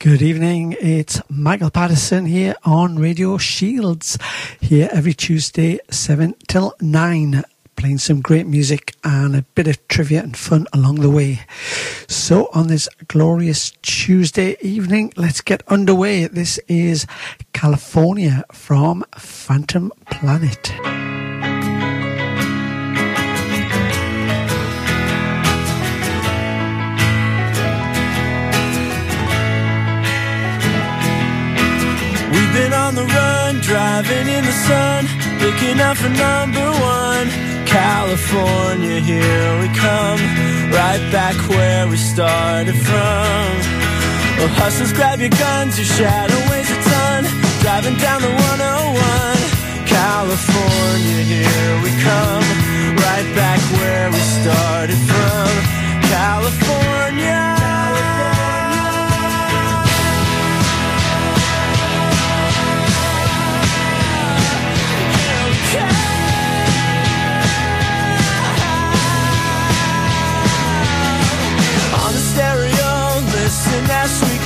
Good evening, it's Michael Patterson here on Radio Shields, here every Tuesday 7 till 9, playing some great music and a bit of trivia and fun along the way. So on this glorious Tuesday evening, let's get underway. This is California from Phantom Planet. We've been on the run, driving in the sun, looking out for number one. California, here we come, right back where we started from. Well, hustlers, grab your guns, your shadow weighs a ton, driving down the 101. California, here we come, right back where we started from. California. As we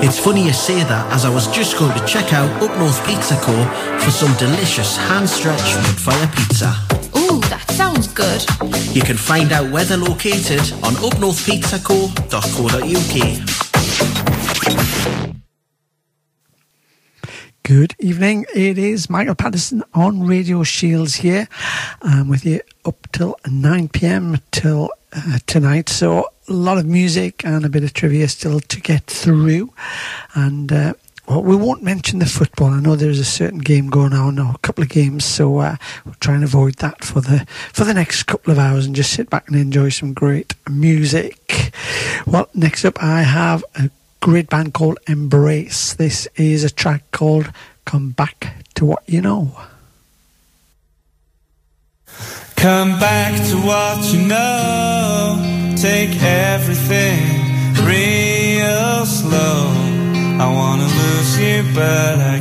It's funny you say that, as I was just going to check out Up North Pizza Co for some delicious hand-stretched wood-fire pizza. Ooh, that sounds good. You can find out where they're located on upnorthpizzaco.co.uk. Good evening, it is Michael Patterson on Radio Shields here. I'm with you up till 9 p.m. till tonight, so a lot of music and a bit of trivia still to get through, and well, we won't mention the football. I know there's a certain game going on, or a couple of games, so we'll try and avoid that for the next couple of hours and just sit back and enjoy some great music. Well, next up I have a great band called Embrace. This is a track called Come Back to What You Know. Come back to what you know. Take everything real slow. I wanna lose you, but I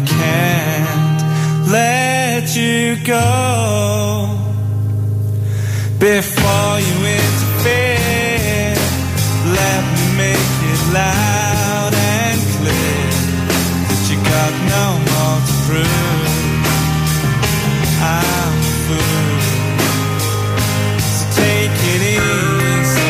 can't let you go. Before you interfere, let me make it loud and clear that you got no more to prove. I'm a fool, so take it easy.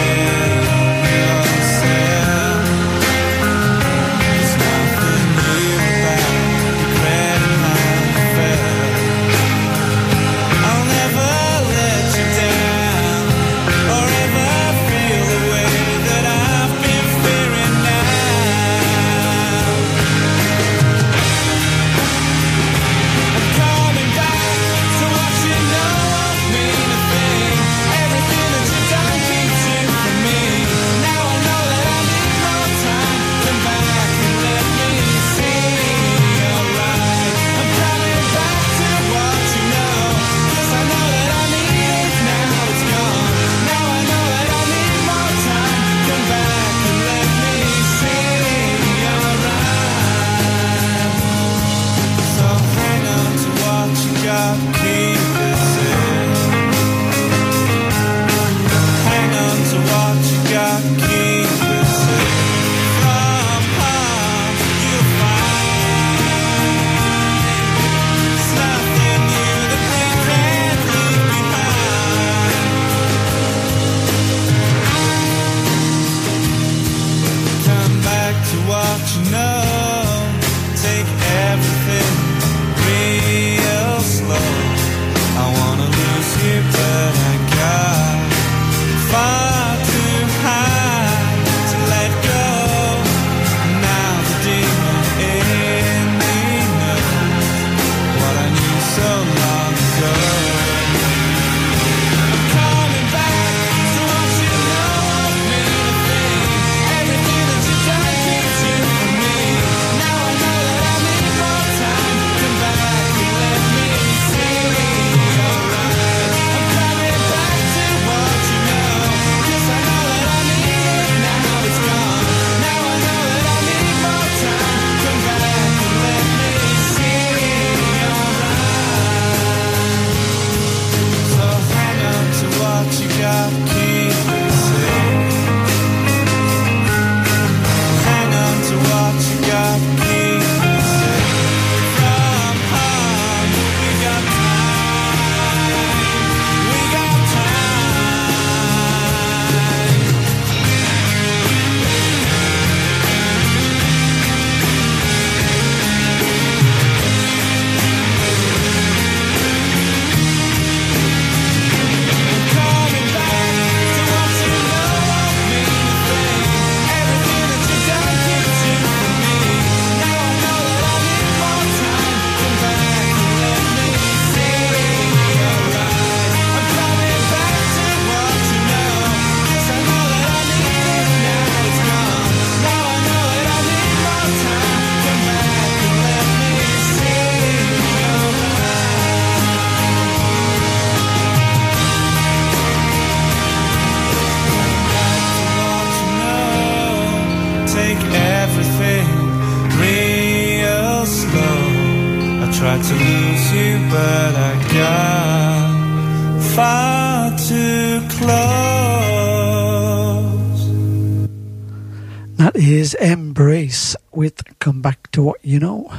Embrace with Come Back to What You Know.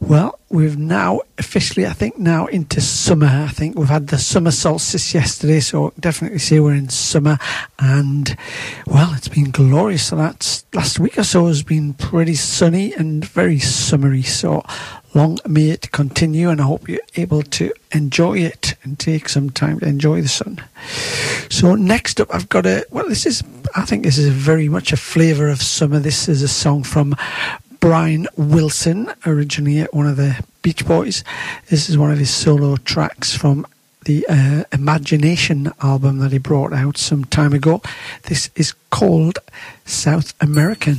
Well, we've now officially, I think, now into summer. I think we've had the summer solstice yesterday, so definitely say we're in summer. And well, it's been glorious. So that's last week or so has been pretty sunny and very summery, so long may it continue, and I hope you're able to enjoy it and take some time to enjoy the sun. So next up, I've got I think this is very much a flavour of summer. This is a song from Brian Wilson, originally one of the Beach Boys. This is one of his solo tracks from the Imagination album that he brought out some time ago. This is called South American.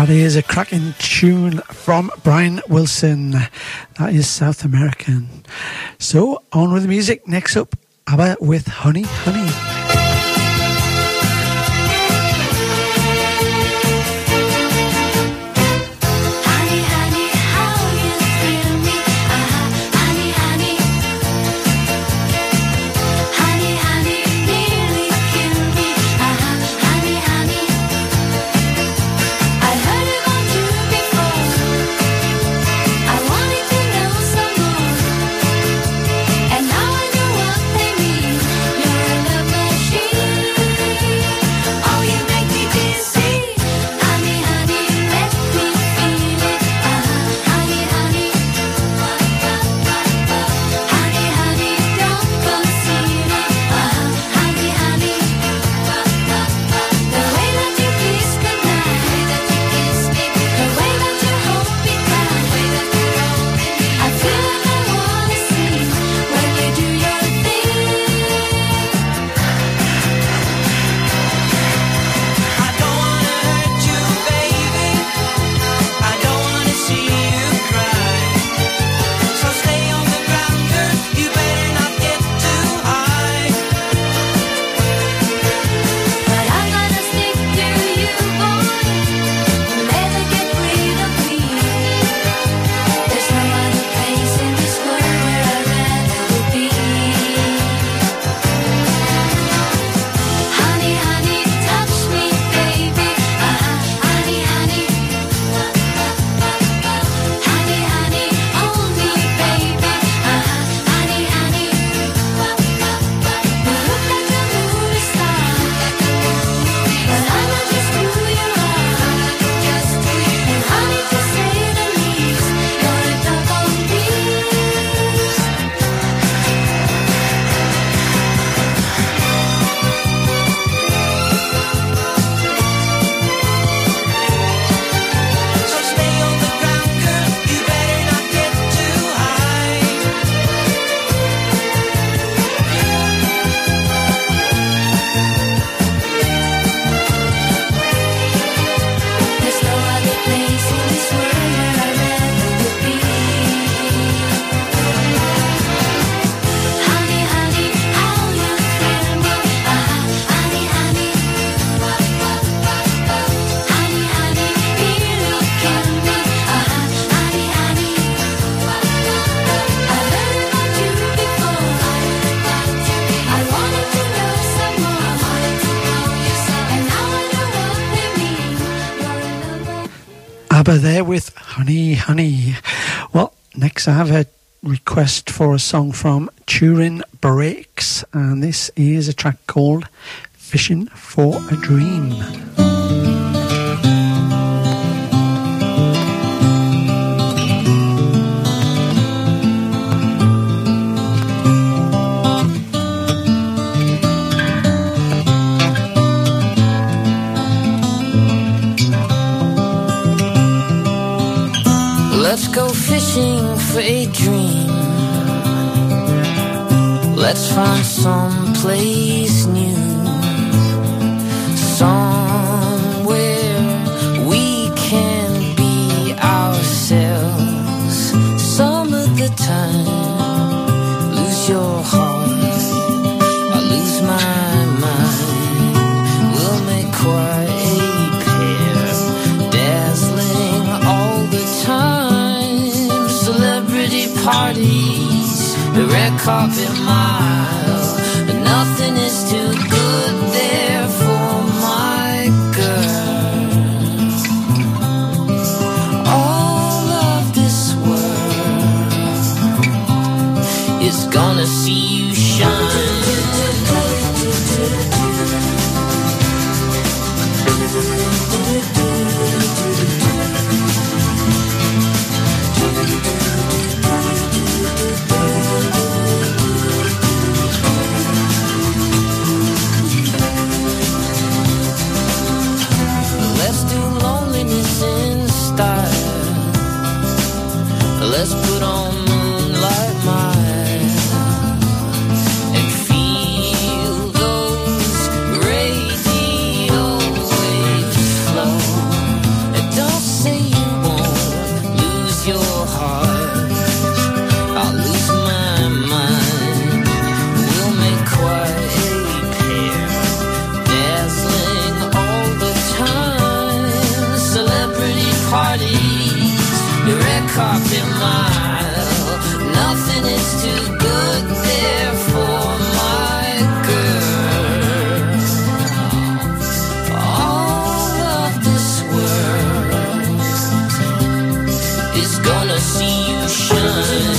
That is a cracking tune from Brian Wilson. That is South American. So, on with the music. Next up, Abba with Honey, Honey. There with Honey, Honey. Well, next I have a request for a song from Turin Brakes, and this is a track called Fishing for a Dream. Let's go fishing for a dream. Let's find some place new, somewhere we can be ourselves. Some of the time, lose your heart, I lose my mind. We'll make quite a pair, dazzling all the time. Parties, the red carpet mile, but nothing is too good there for my girl. All of this world is gonna see you shine. 50 miles. Nothing is too good there for my girls. All of this world is gonna see you shine.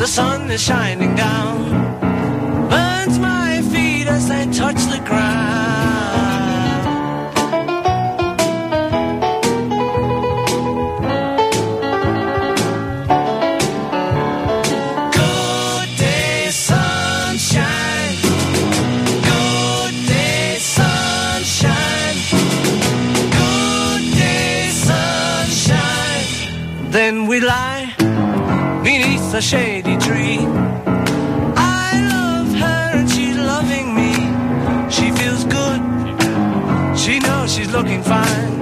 The sun is shining down, burns my feet as they touch the ground. Good day, sunshine. Good day, sunshine. Good day, sunshine. Then we lie beneath a shady tree. I love her and she's loving me. She feels good, she knows she's looking fine.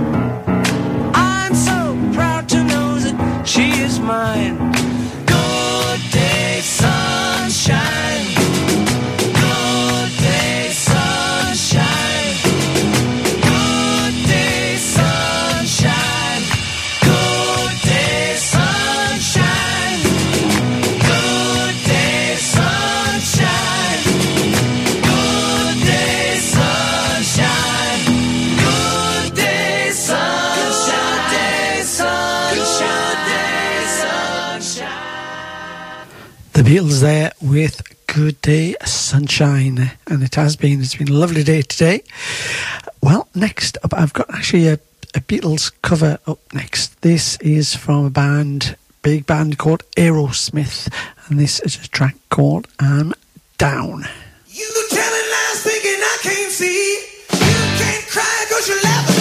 I'm so proud to know that she is mine. Good day, sunshine. Good day, sunshine. Good day, sunshine. Good day, sunshine. The Beatles there with Good Day Sunshine, and it has been, it's been a lovely day today. Well, next up, I've got actually a Beatles cover up next. This is from a band, big band called Aerosmith, and this is a track called I'm Down. You telling lies thinking I can't see, you can't cry cause you're laughing.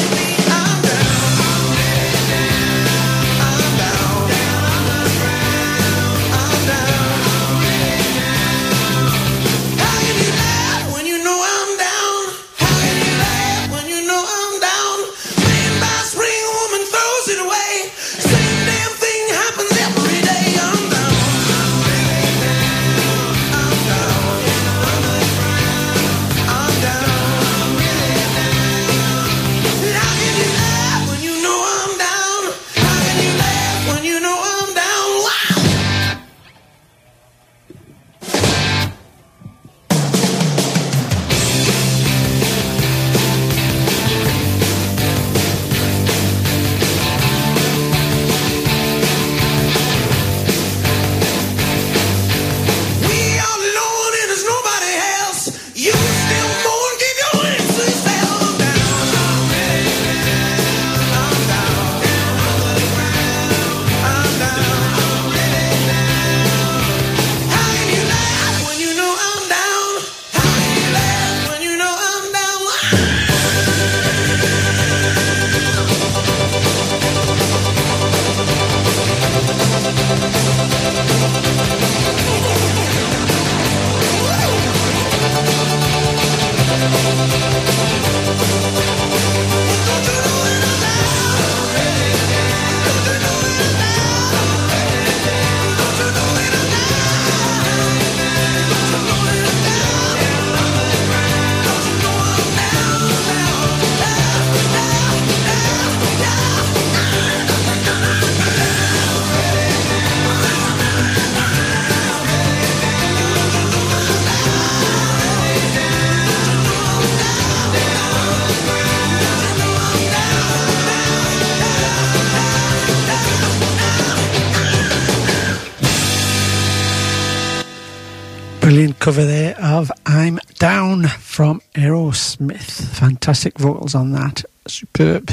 cover there of I'm Down from Aerosmith. Fantastic vocals on that. Superb.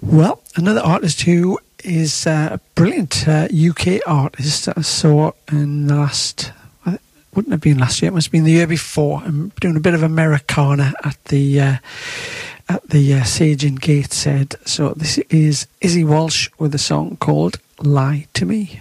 Well, another artist who is a brilliant UK artist that I saw in the last... wouldn't have been last year, it must have been the year before. I'm doing a bit of Americana at the Sage and Gateshead. So this is Izzie Walsh with a song called Lie to Me.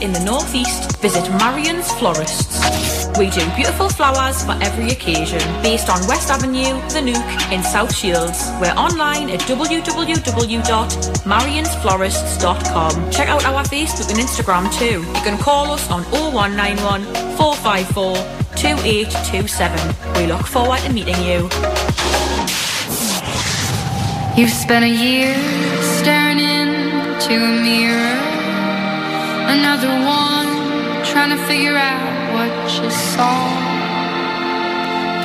In the northeast, visit Marian's Florists. We do beautiful flowers for every occasion, based on West Avenue, The Nook, in South Shields. We're online at www.mariansflorists.com. Check out our Facebook and Instagram too. You can call us on 0191 454 2827. We look forward to meeting you. You've spent a year staring into a mirror, another one trying to figure out what you saw.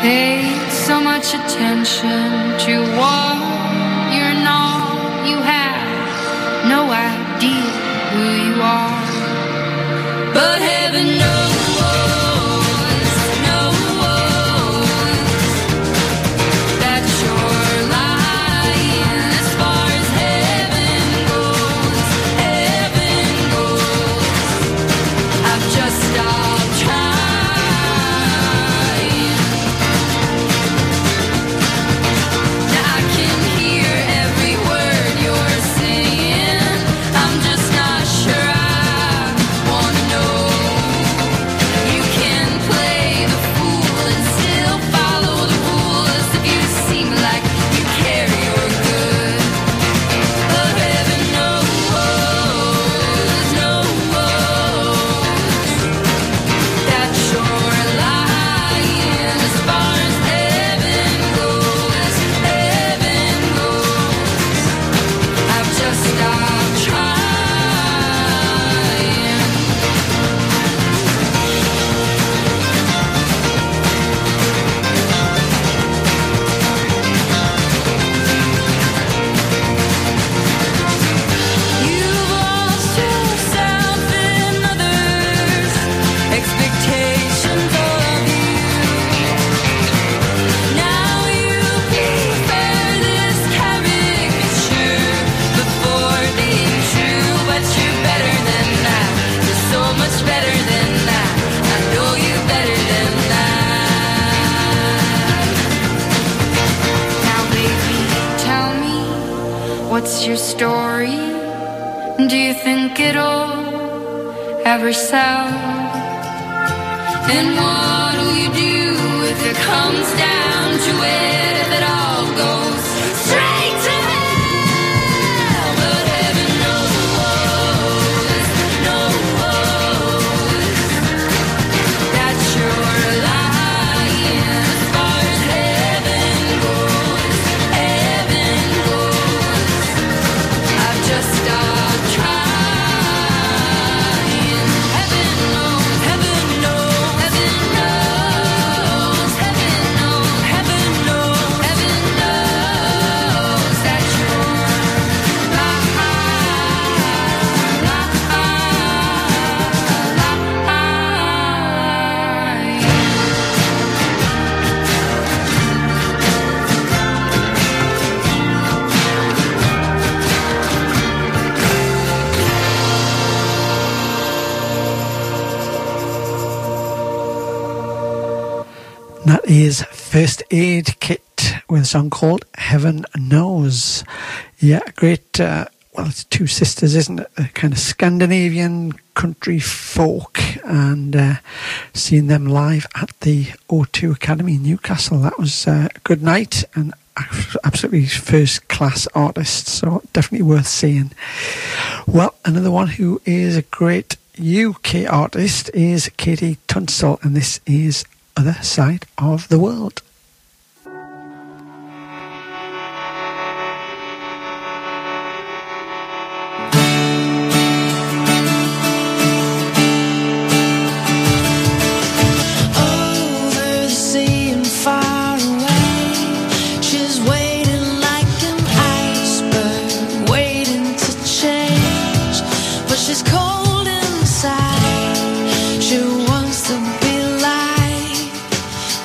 Paid so much attention to what you're not, you have no idea who you are, but heaven knows. What's your story? Do you think it'll ever sell? And what'll you do if it comes down to where that all goes straight to hell? But heaven knows that you're lying. As far as heaven goes, heaven goes. Just stop trying. Heaven knows, heaven knows, heaven knows, heaven knows, heaven knows, heaven knows that you're lying. That is First Aid Kit with a song called Heaven Knows. Yeah, great. Well, it's two sisters, isn't it? A kind of Scandinavian country folk, and seeing them live at the O2 Academy in Newcastle. That was a good night and absolutely first-class artists, so definitely worth seeing. Well, another one who is a great UK artist is Katie Tunstall, and this is Other Side of the World.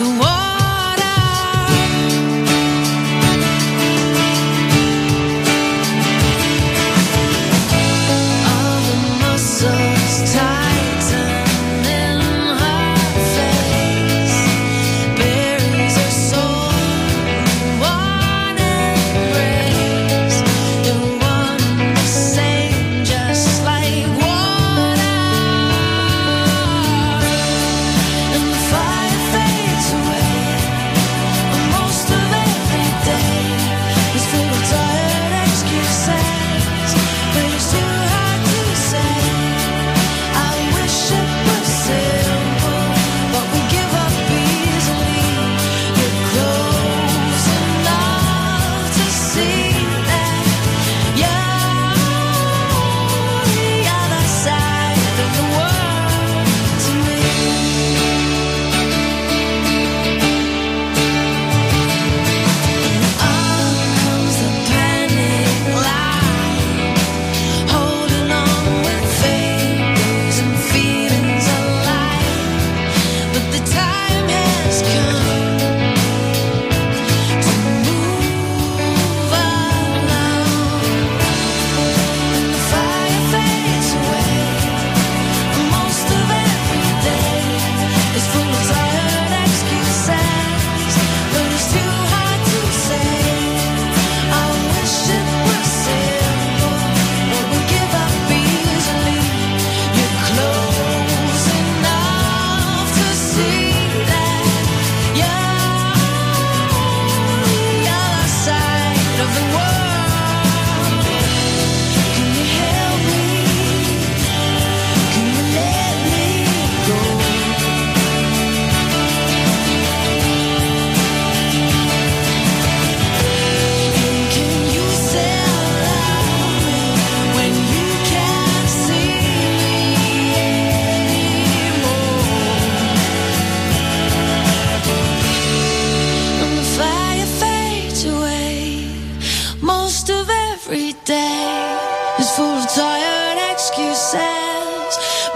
The water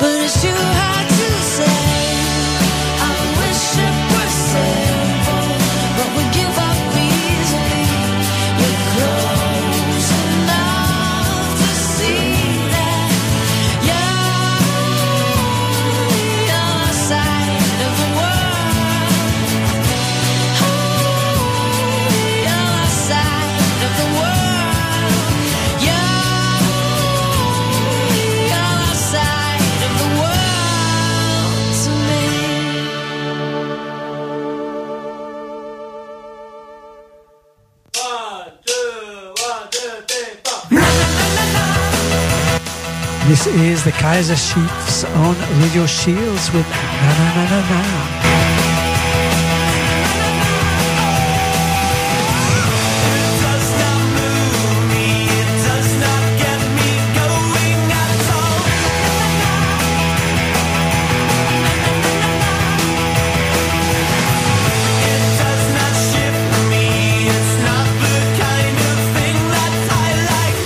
but it's too hard to say. I wish it were simple, but we give up easily. You're close enough to see that you're the other side of the world. Oh, the other side of the world. This is the Kaiser Chiefs on Radio Shields with Na Na Na Na Na. It does not move me, it does not get me going at all. It does not shift me, it's not the kind of thing that I like.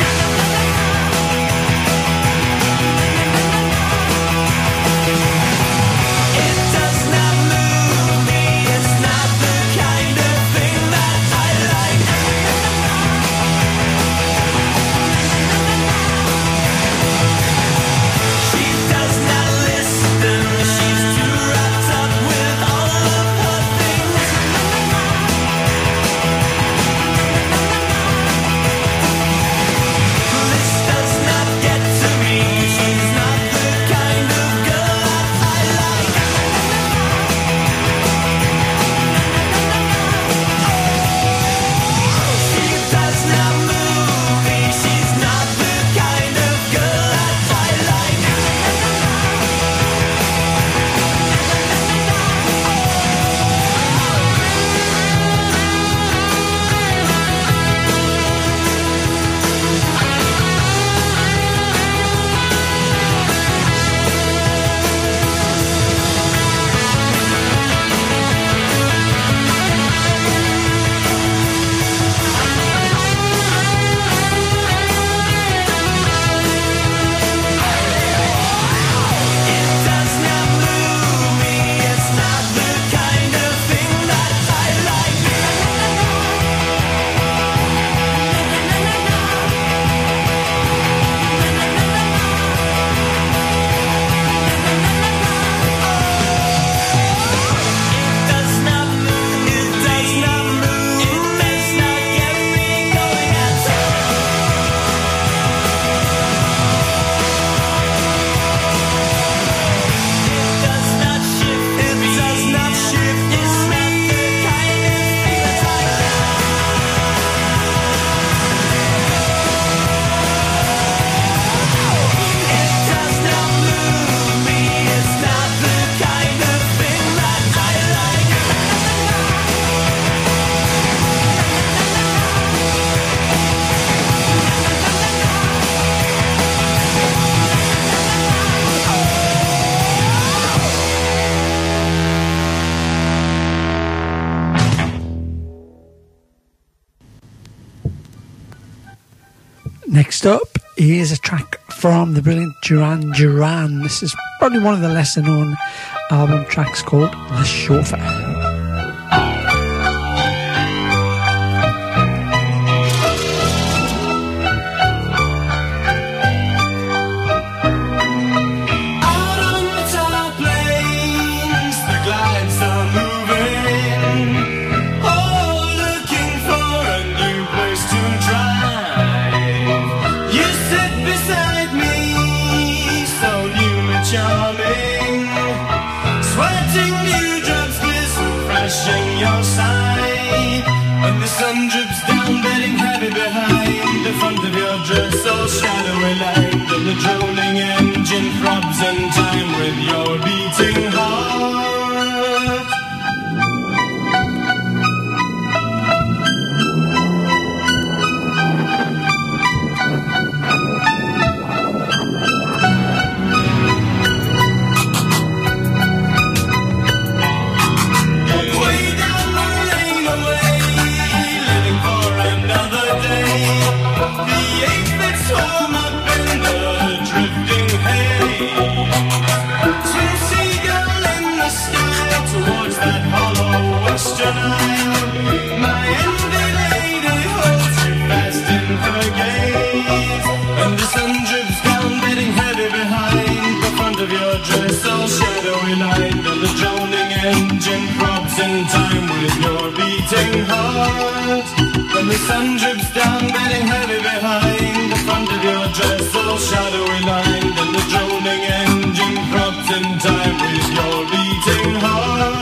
Next up is a track from the brilliant Duran Duran. This is probably one of the lesser known album tracks, called The Chauffeur. sun drips down very heavy behind the front of your dress, all shadowy lined, and the droning engine crops in time with your beating heart.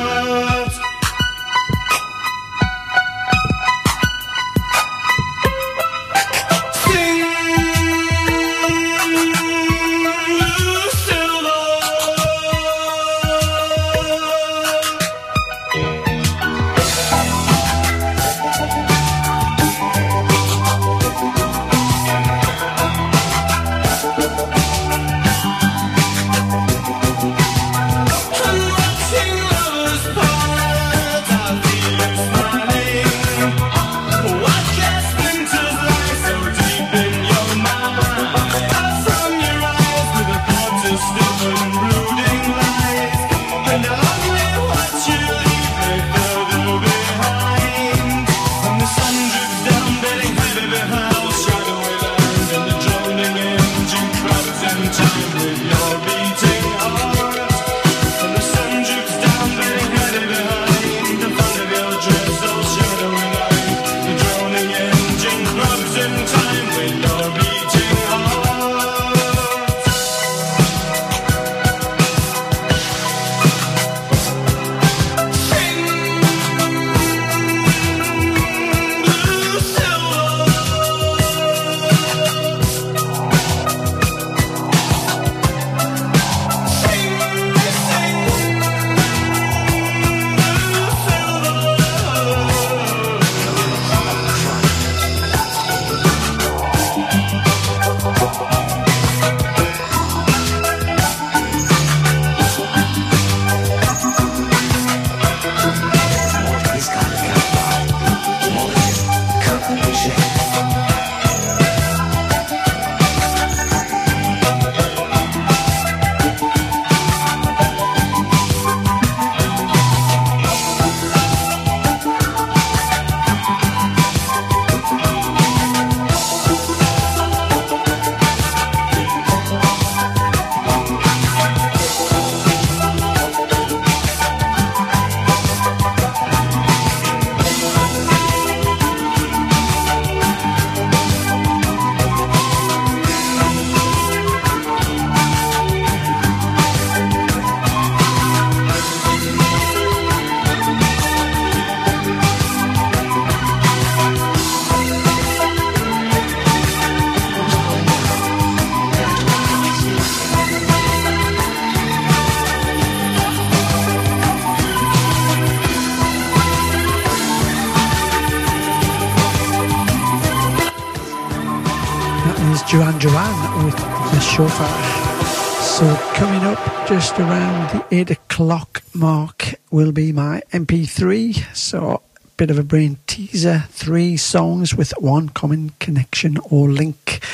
Duran Duran with the Chauffeur. So coming up just around the 8 o'clock mark will be my MP3. So a bit of a brain teaser, 3 songs with one common connection or link.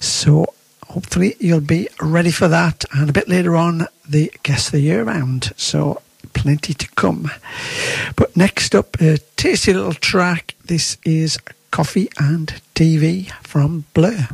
So hopefully you'll be ready for that. And a bit later on, the Guess the Year round. So plenty to come. But next up, a tasty little track. This is Coffee and TV from Blur.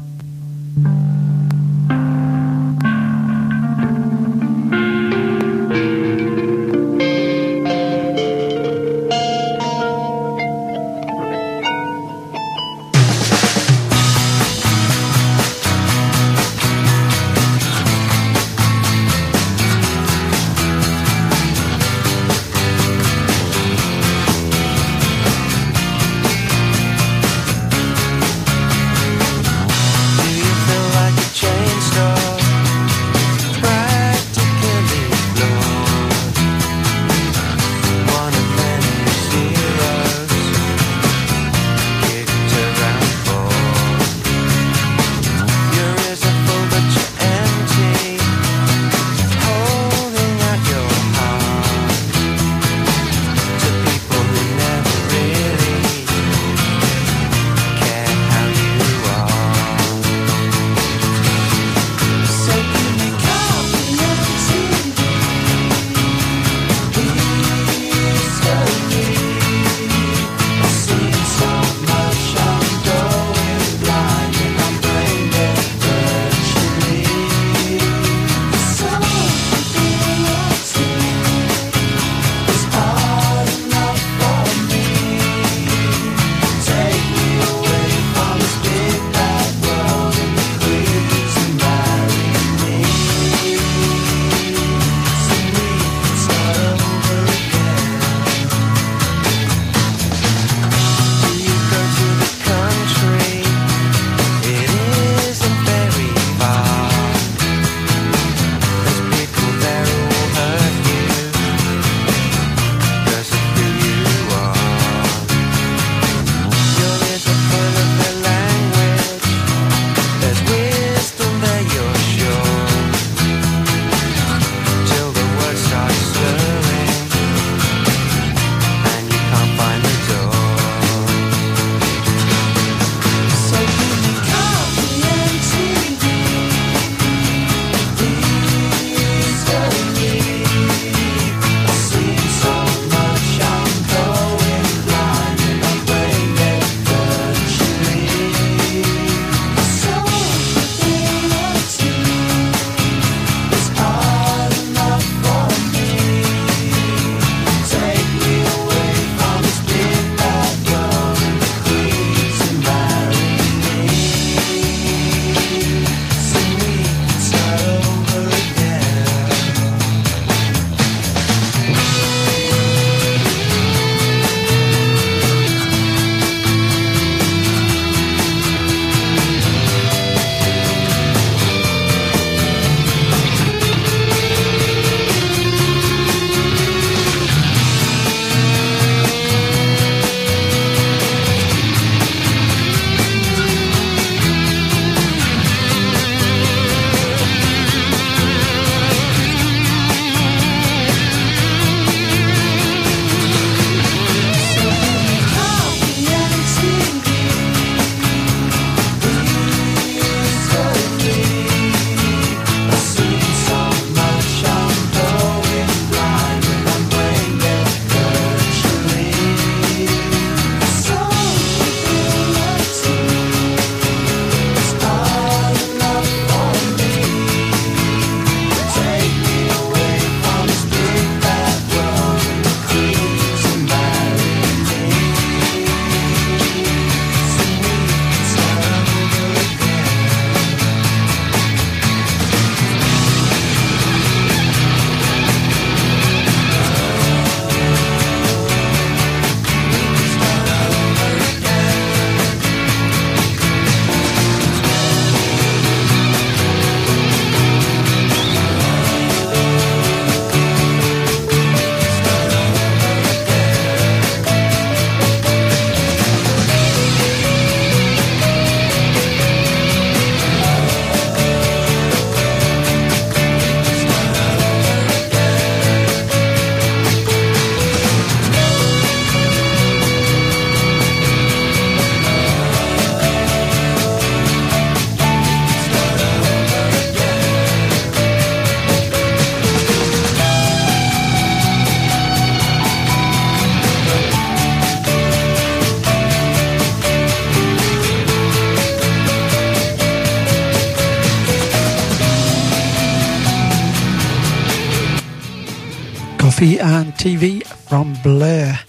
Coffee and TV from Blur.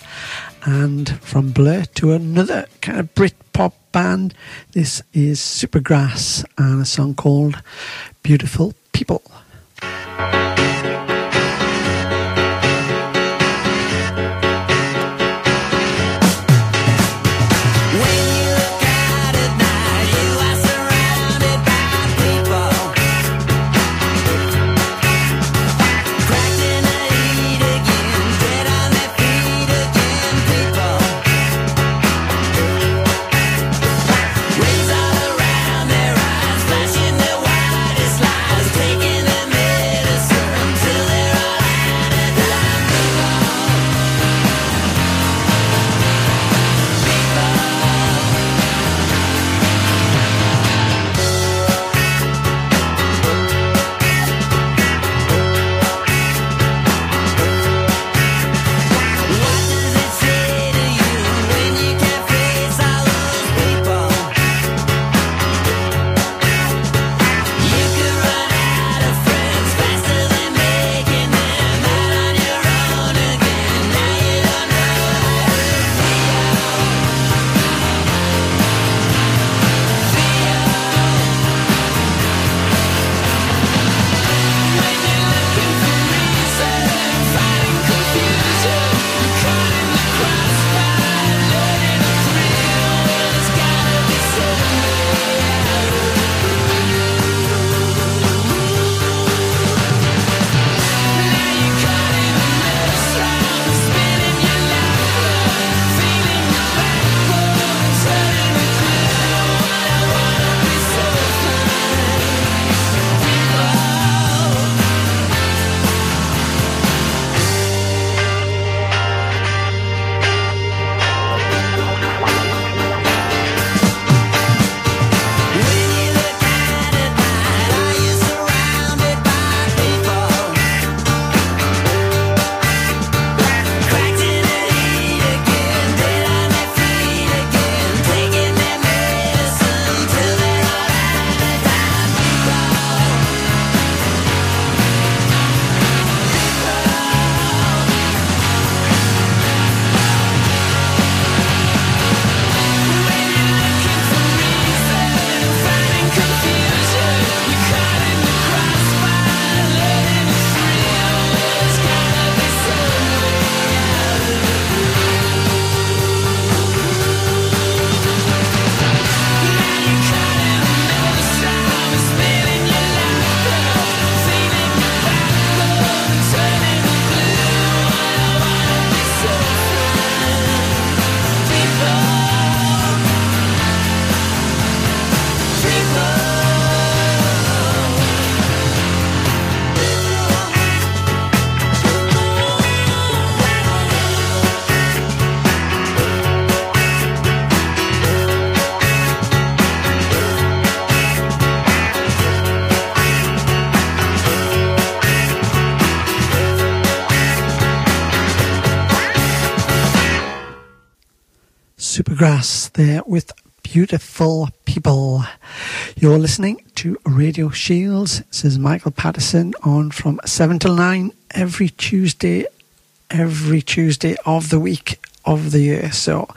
And from Blur to another kind of Britpop band, this is Supergrass and a song called Beautiful People. Grass there with Beautiful People. You're listening to Radio Shields. This is Michael Patterson on from 7 till 9 every Tuesday of the week of the year. So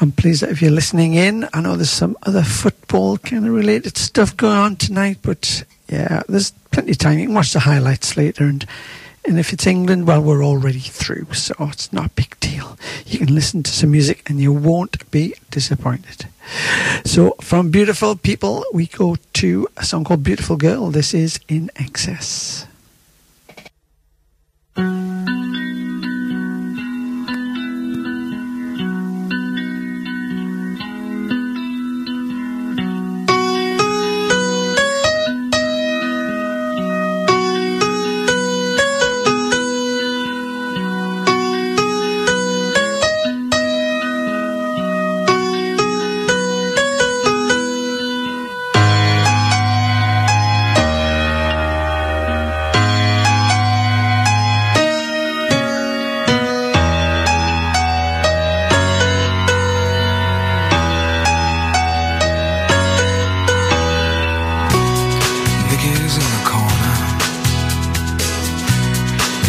I'm pleased that if you're listening in, I know there's some other football kind of related stuff going on tonight, but yeah, there's plenty of time. You can watch the highlights later, and if it's England, well, we're already through, so it's not a big deal. You can listen to some music and you won't be disappointed. So from Beautiful People, we go to a song called Beautiful Girl. This is In Excess.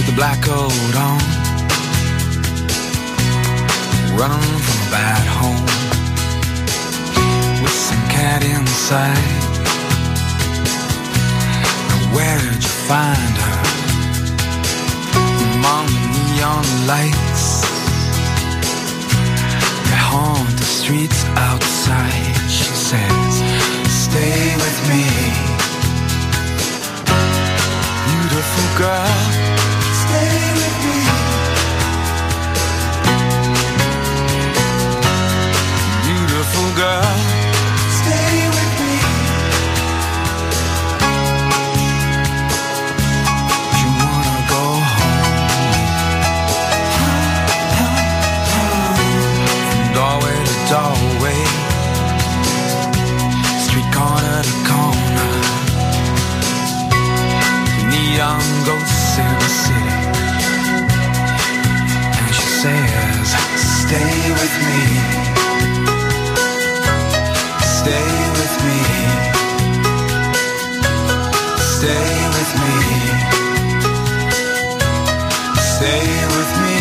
with the black coat on, running from a bad home, with some cat inside. Now where did you find her? Among the neon lights that haunt the streets outside. She says, stay with me, beautiful girl. Girl, stay with me. You wanna go home, from doorway to doorway, street corner to corner, neon ghosts in the city. And she says, stay with me. Stay with me, stay with me, stay with me.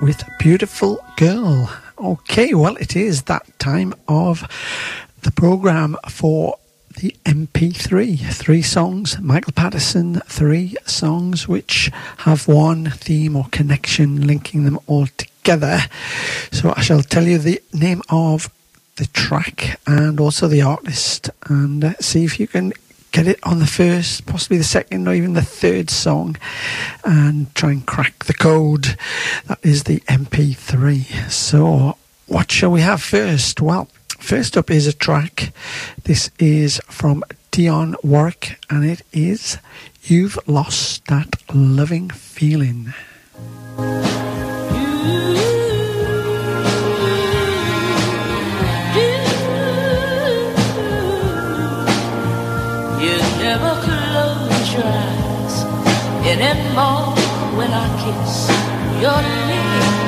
With Beautiful Girl. Okay, well, it is that time of the programme for the MP3. 3 songs, Michael Patterson, 3 songs which have one theme or connection linking them all together. So I shall tell you the name of the track and also the artist, and see if you can get it on the first, possibly the second, or even the third song, and try and crack the code. That is the MP3. So what shall we have first? Well, first up is a track. This is from Dionne Warwick, and it is You've Lost That Loving Feeling. Never close your eyes anymore when I kiss your lips.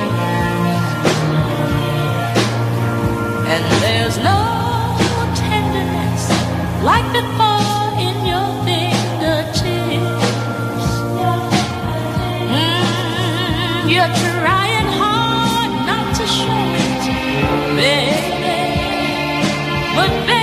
And there's no tenderness like before in your fingertips. You're trying hard not to show it, baby, but baby,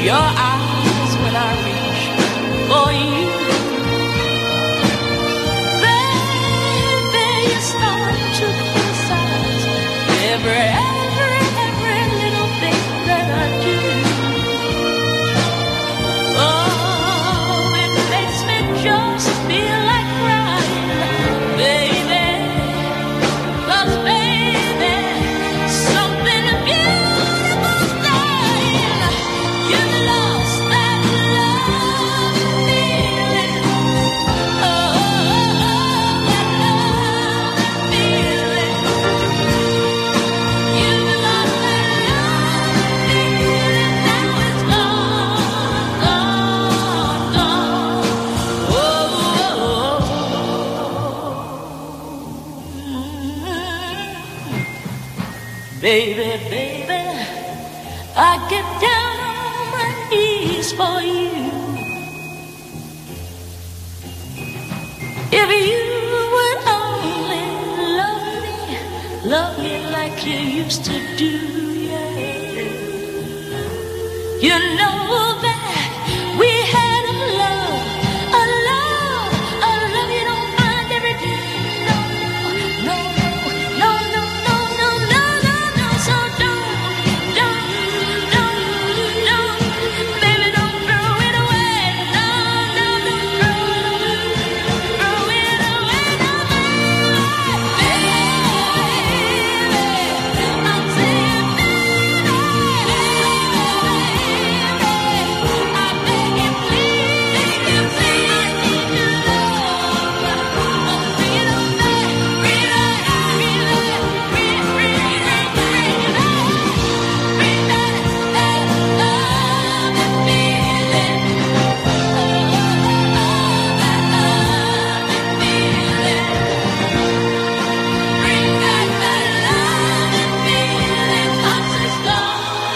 your eyes when I reach for you, baby, you start to criticize every little thing that I do. Oh, it makes me just feel like crying, baby, 'cause baby, something of you. Baby, baby, I get down on my knees for you. If you would only love me like you used to do, yeah. You know that we had a love, a love, a love you don't find every day. No, no, no, no, no, no, no, no, no. So don't, no, baby, don't throw it away. No, no, don't throw it away, no, baby. I'm saying, baby, I beg you, please, I need your love. Oh, bring it on back, bring it on, bring it on. Bring that love and feeling. Oh, that love and feeling. Bring back that love and feeling. I'm so strong, and I can't go on. No,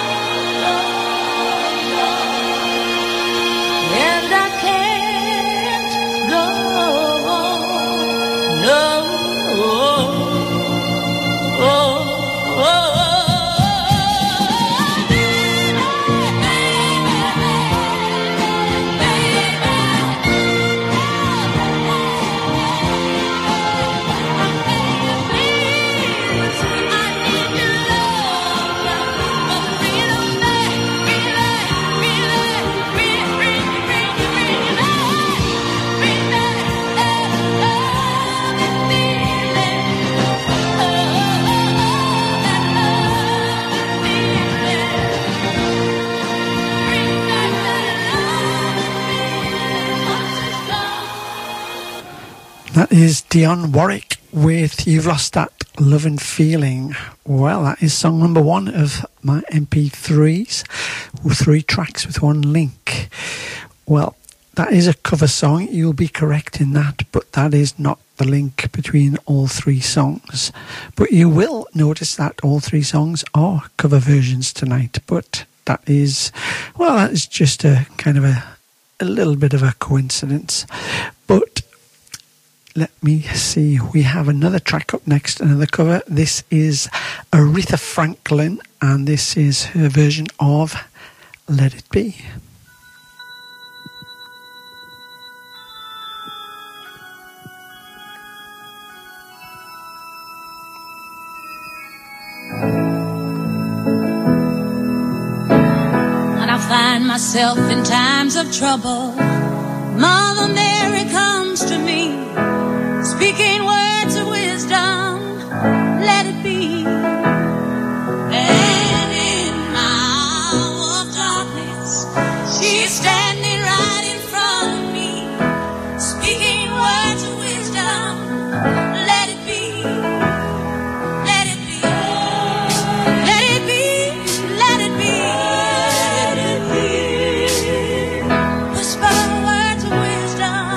That is Dionne Warwick with You've Lost That Love and Feeling. Well, that is song number one of my MP3s, with 3 tracks with 1 link. Well, that is a cover song, you'll be correct in that, but that is not the link between all 3 songs. But you will notice that all 3 songs are cover versions tonight, but that is, well, that is just a kind of a little bit of a coincidence. But let me see, we have another track up next, another cover. This is Aretha Franklin, and this is her version of Let It Be. When I find myself in times of trouble, Mother Mary comes to me, speaking words of wisdom, let it be. And in my hour of darkness, she's standing right in front of me, speaking words of wisdom, let it be. Let it be. Let it be. Let it be. Let it be. Whisper words of wisdom,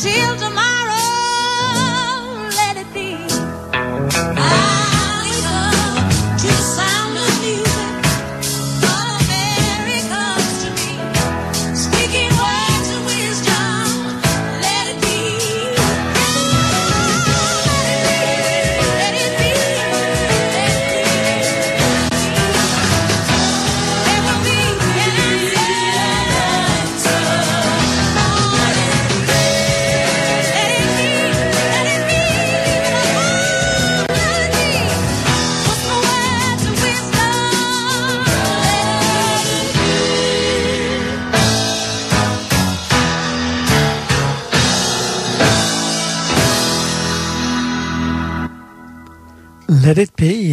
until tomorrow, let it be. I come to the sound of music. All America comes to me, speaking words of wisdom, let it be. Let it be, let it be.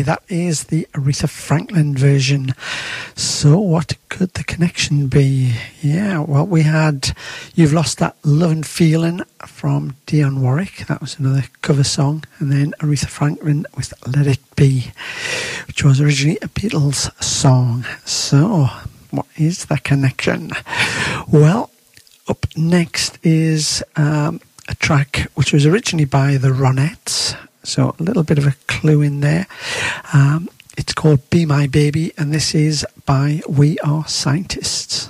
That is the Aretha Franklin version. So what could the connection be? Yeah, well, we had You've Lost That Love and Feeling from Dionne Warwick. That was another cover song. And then Aretha Franklin with Let It Be, which was originally a Beatles song. So what is the connection? Well, up next is a track which was originally by the Ronettes. So a little bit of a clue in there. It's called Be My Baby, and this is by We Are Scientists.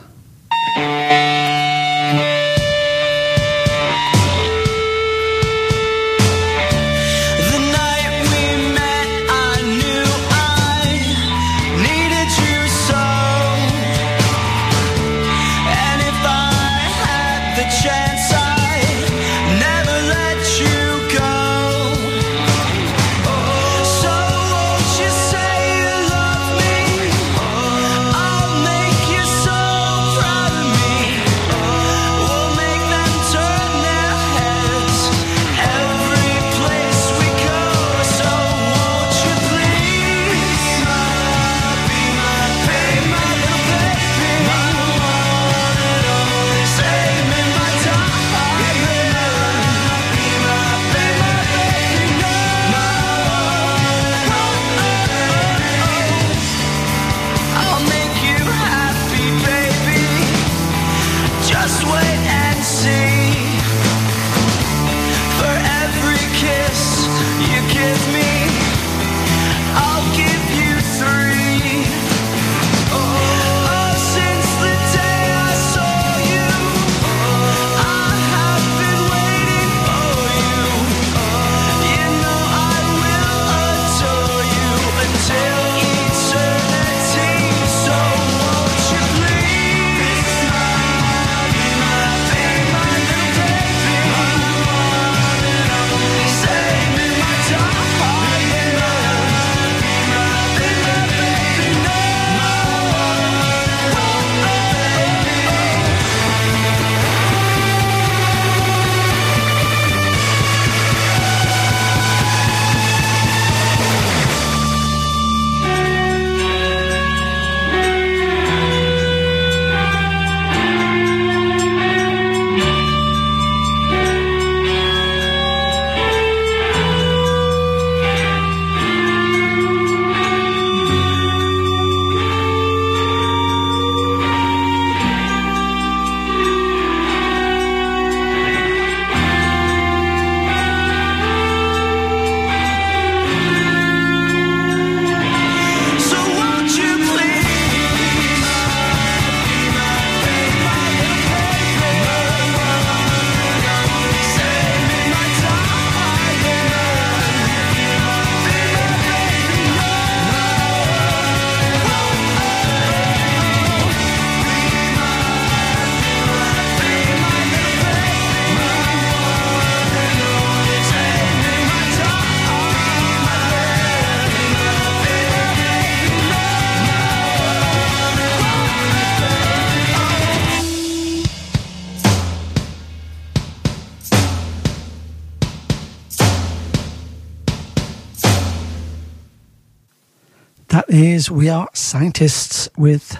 Is We Are Scientists with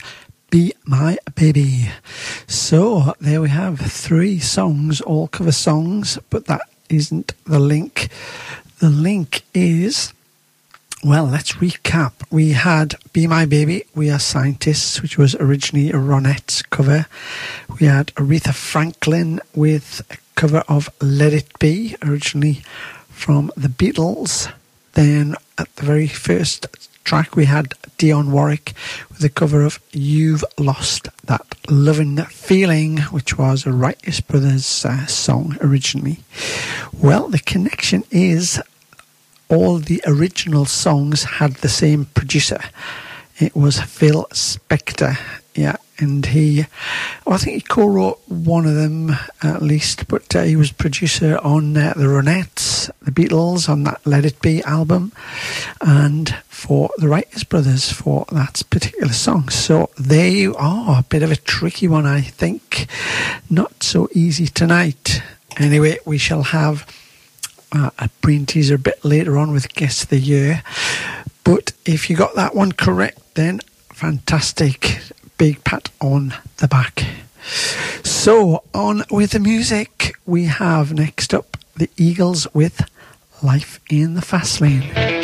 Be My Baby. So there we have three songs, all cover songs, but that isn't the link. The link is, well, let's recap. We had Be My Baby, We Are Scientists, which was originally a Ronettes cover. We had Aretha Franklin with cover of Let It Be, originally from the Beatles. Then at the very first track we had Dionne Warwick with a cover of You've Lost That Loving Feeling, which was a Righteous Brothers song originally. Well, the connection is all the original songs had the same producer. It was Phil Spector, yeah, and he, well, I think he co-wrote one of them at least, but he was producer on the Ronettes, the Beatles, on that Let It Be album, and for the Writers Brothers for that particular song. So there you are, a bit of a tricky one, I think. Not so easy tonight. Anyway, we shall have a brain teaser a bit later on with Guess the Year. But if you got that one correct, then fantastic. Big pat on the back. So, on with the music. We have next up the Eagles with Life in the Fast Lane.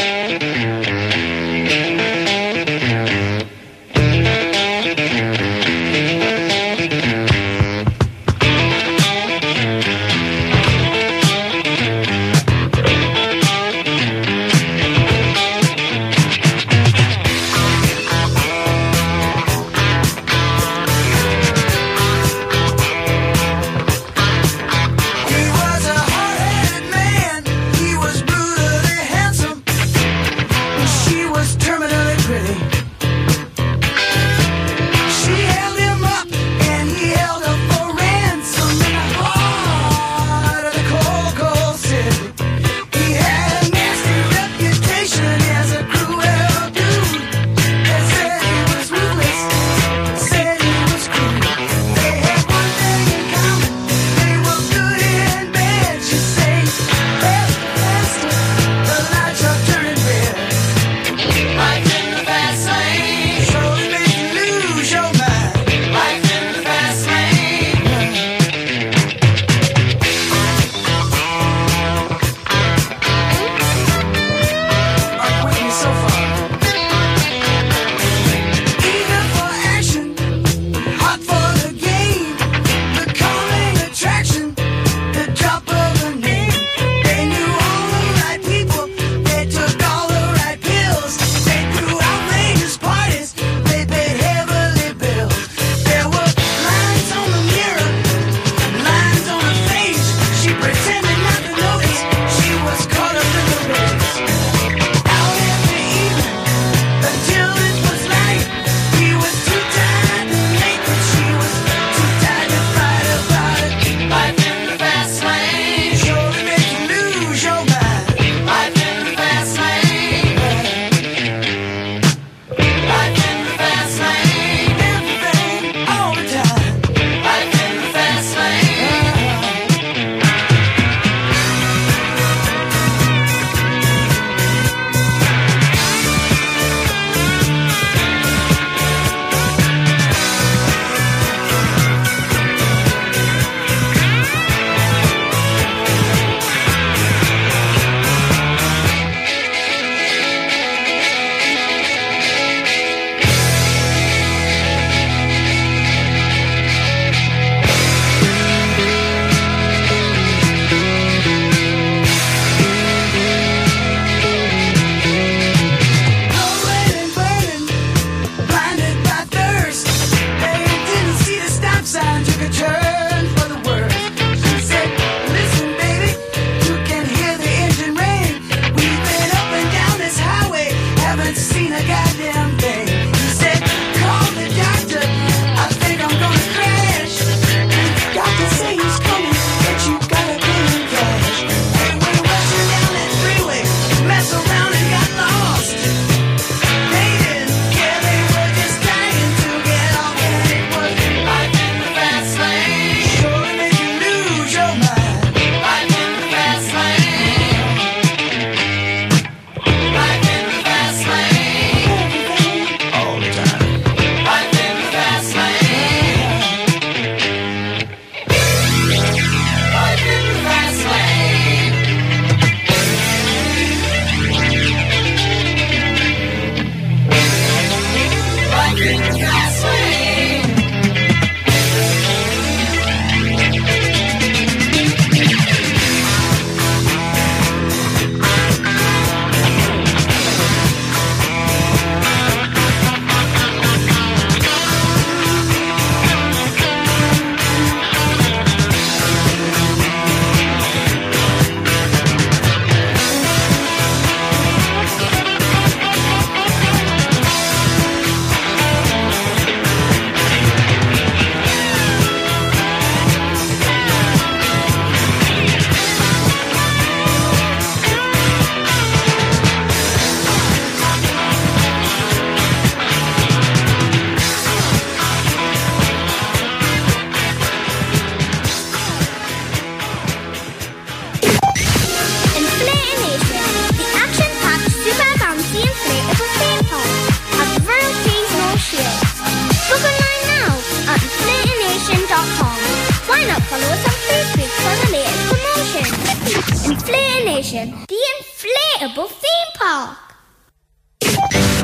television, the inflatable theme park.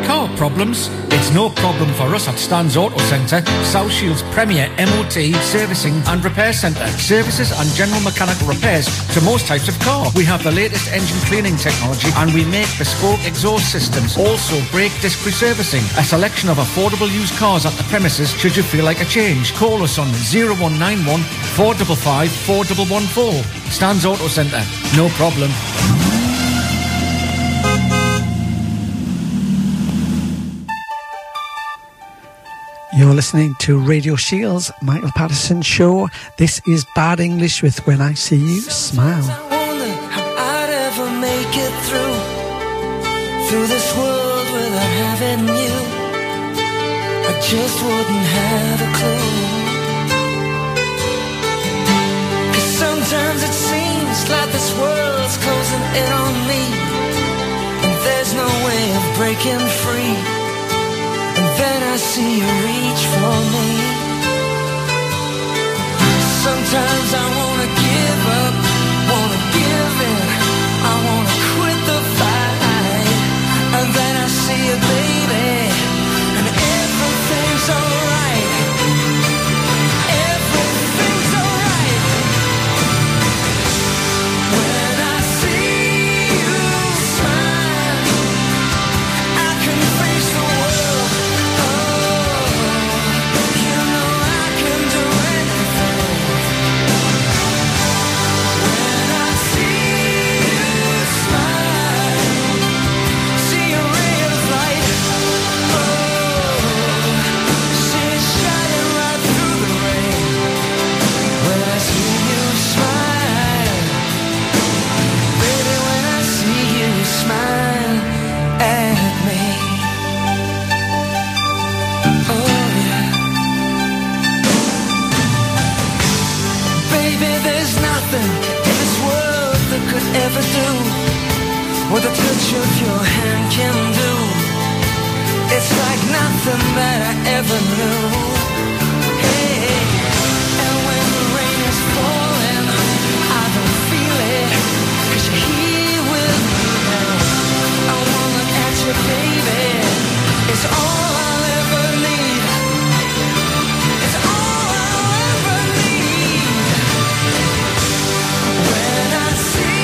Car problems? It's no problem for us at Stan's Auto Centre, South Shields' premier MOT servicing and repair centre. Services and general mechanical repairs to most types of car. We have the latest engine cleaning technology and we make bespoke exhaust systems. Also brake disc reservicing. A selection of affordable used cars at the premises should you feel like a change. Call us on 0191 455 4114. Stan's Auto Centre. No problem. You're listening to Radio Shields, Michael Patterson Show. This is Bad English with When I See You Smile. Sometimes I wonder how I'd ever make it through this world without having you. I just wouldn't have a clue. 'Cause sometimes it seems like this world's closing in on me, and there's no way of breaking free. Then I see you reach for me. Sometimes I wanna give up, wanna give in, I wanna quit the fight. And then I see you, baby, and everything's alright. Everything's alright. When I see you smile, I can face the world. Ever do what the touch of your hand can do. It's like nothing that I ever knew. Hey, and when the rain is falling, I don't feel it, 'cause you're here with me now. I wanna look at you, baby. It's all I'll ever need. It's all I'll ever need. When I see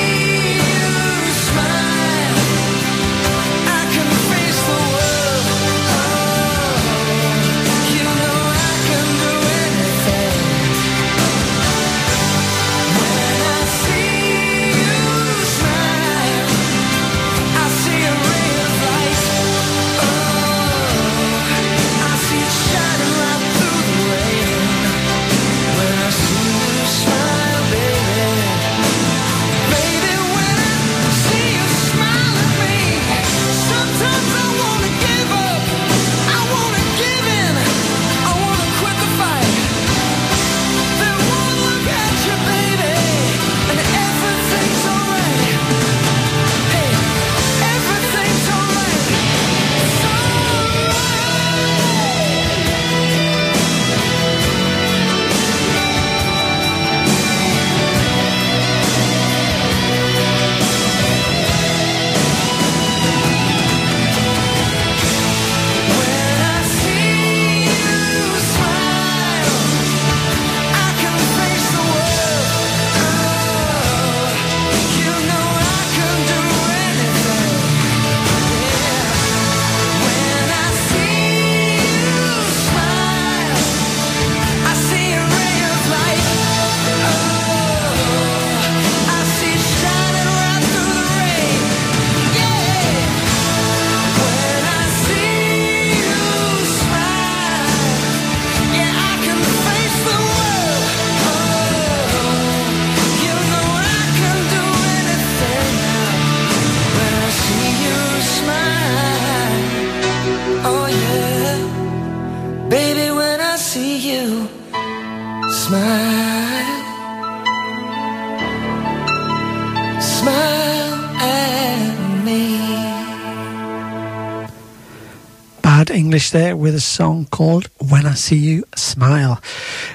there with a song called When I See You Smile.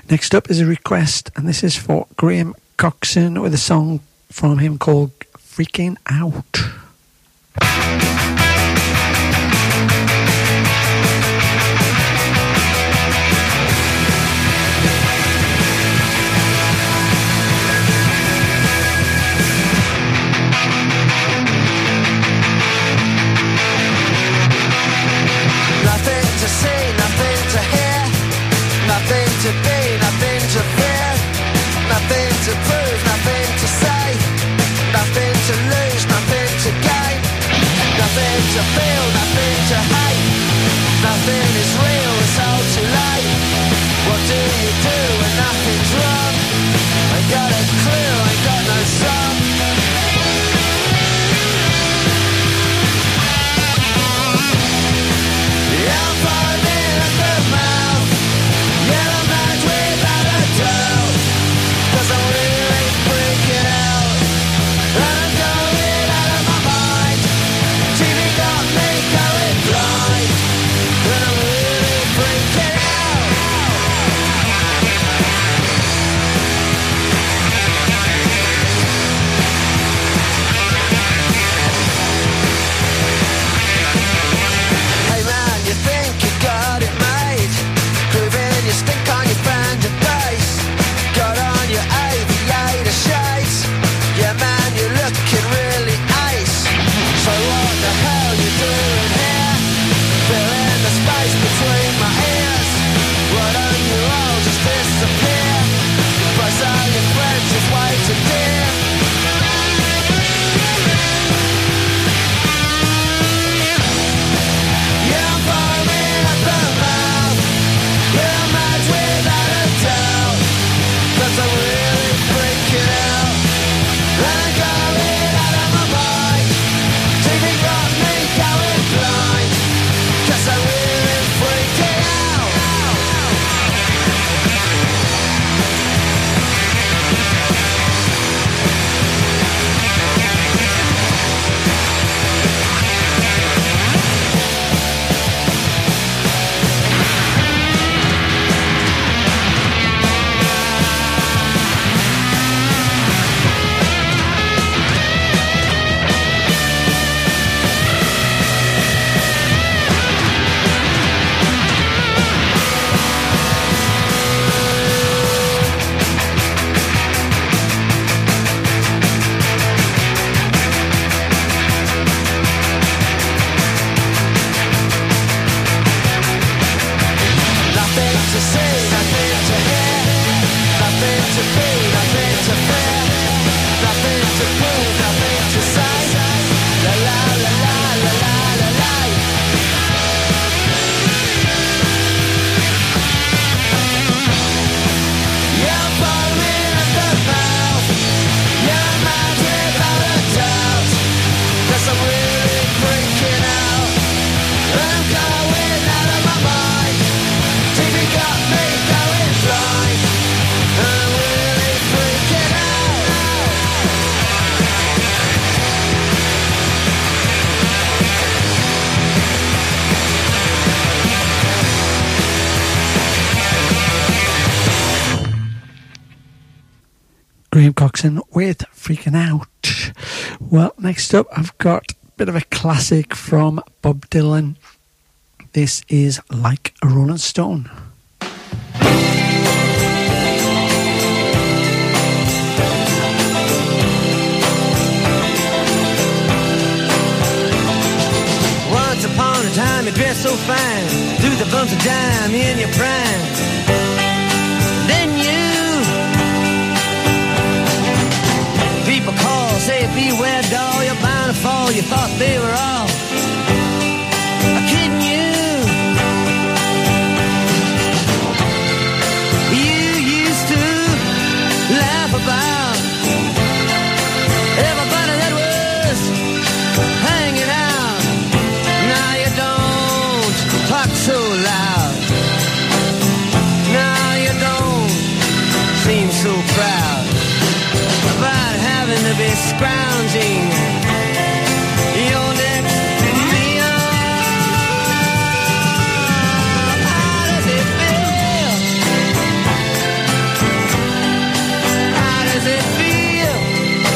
Next up is a request, and this is for Graham Coxon with a song from him called freaking out. With Freaking Out. Well, next up I've got a bit of a classic from Bob Dylan. This is Like a Rolling Stone. Once upon a time you dressed so fine, through the bumps of dime in your prime. Say beware doll, you're bound to fall. You thought they were all kidding you. You used to laugh about everybody that was hanging out. Now you don't talk so loud. Now you don't seem so proud to be scrounging your next meal. How does it feel? How does it feel?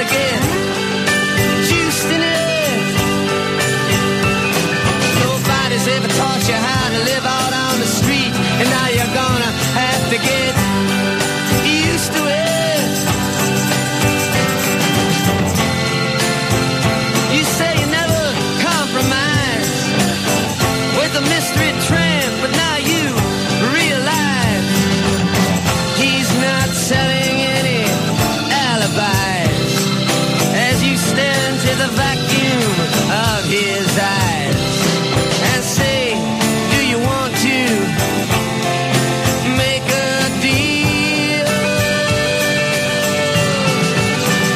lost again. Juiced in it. Nobody's ever taught you how to live out on the street, and now you're gonna have to get used to it. You say you never compromise with a mystery tramp, but now you realize he's not selling. The vacuum of his eyes and say, do you want to make a deal?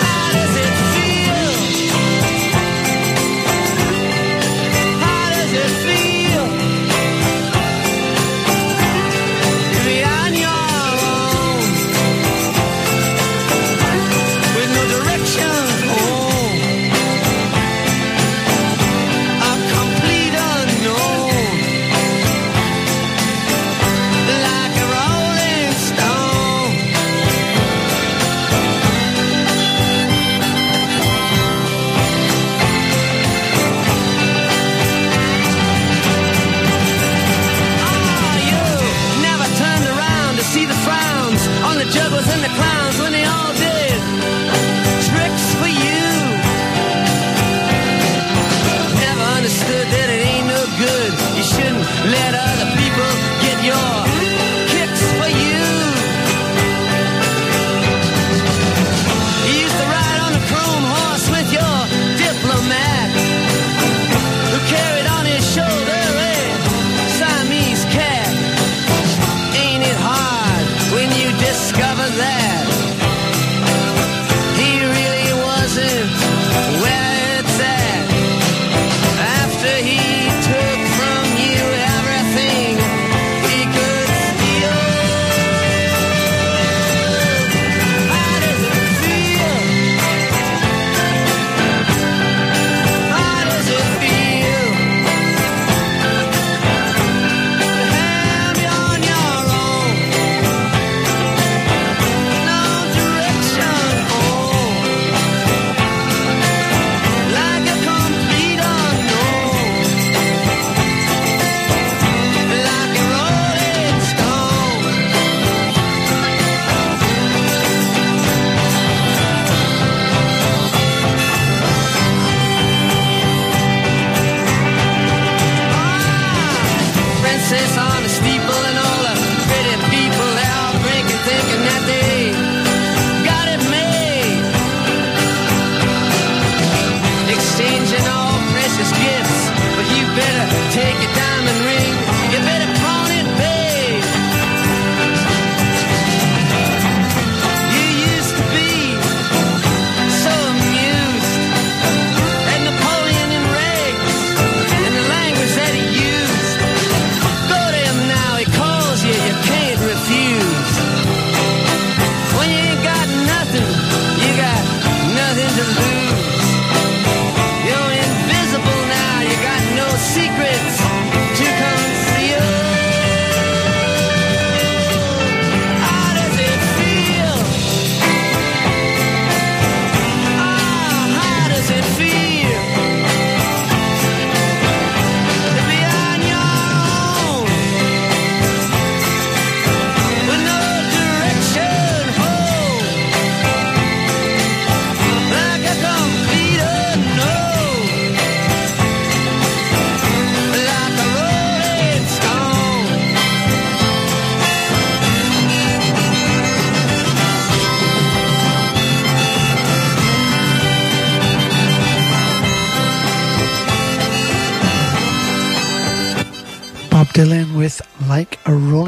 How does it feel? How does it feel to be on your own with no direction?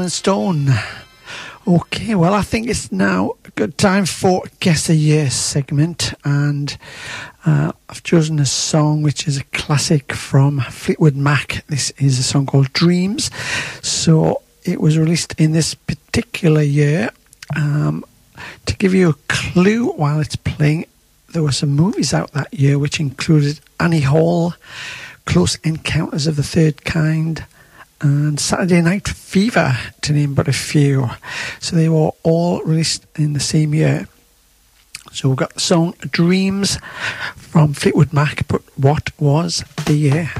Stone. Okay, well, I think it's now a good time for Guess a Year segment, and I've chosen a song which is a classic from Fleetwood Mac. This is a song called Dreams. So it was released in this particular year. To give you a clue while it's playing, there were some movies out that year which included Annie Hall, Close Encounters of the Third Kind, and Saturday Night Fever, to name but a few. So they were all released in the same year. So we've got the song Dreams from Fleetwood Mac, but what was the year?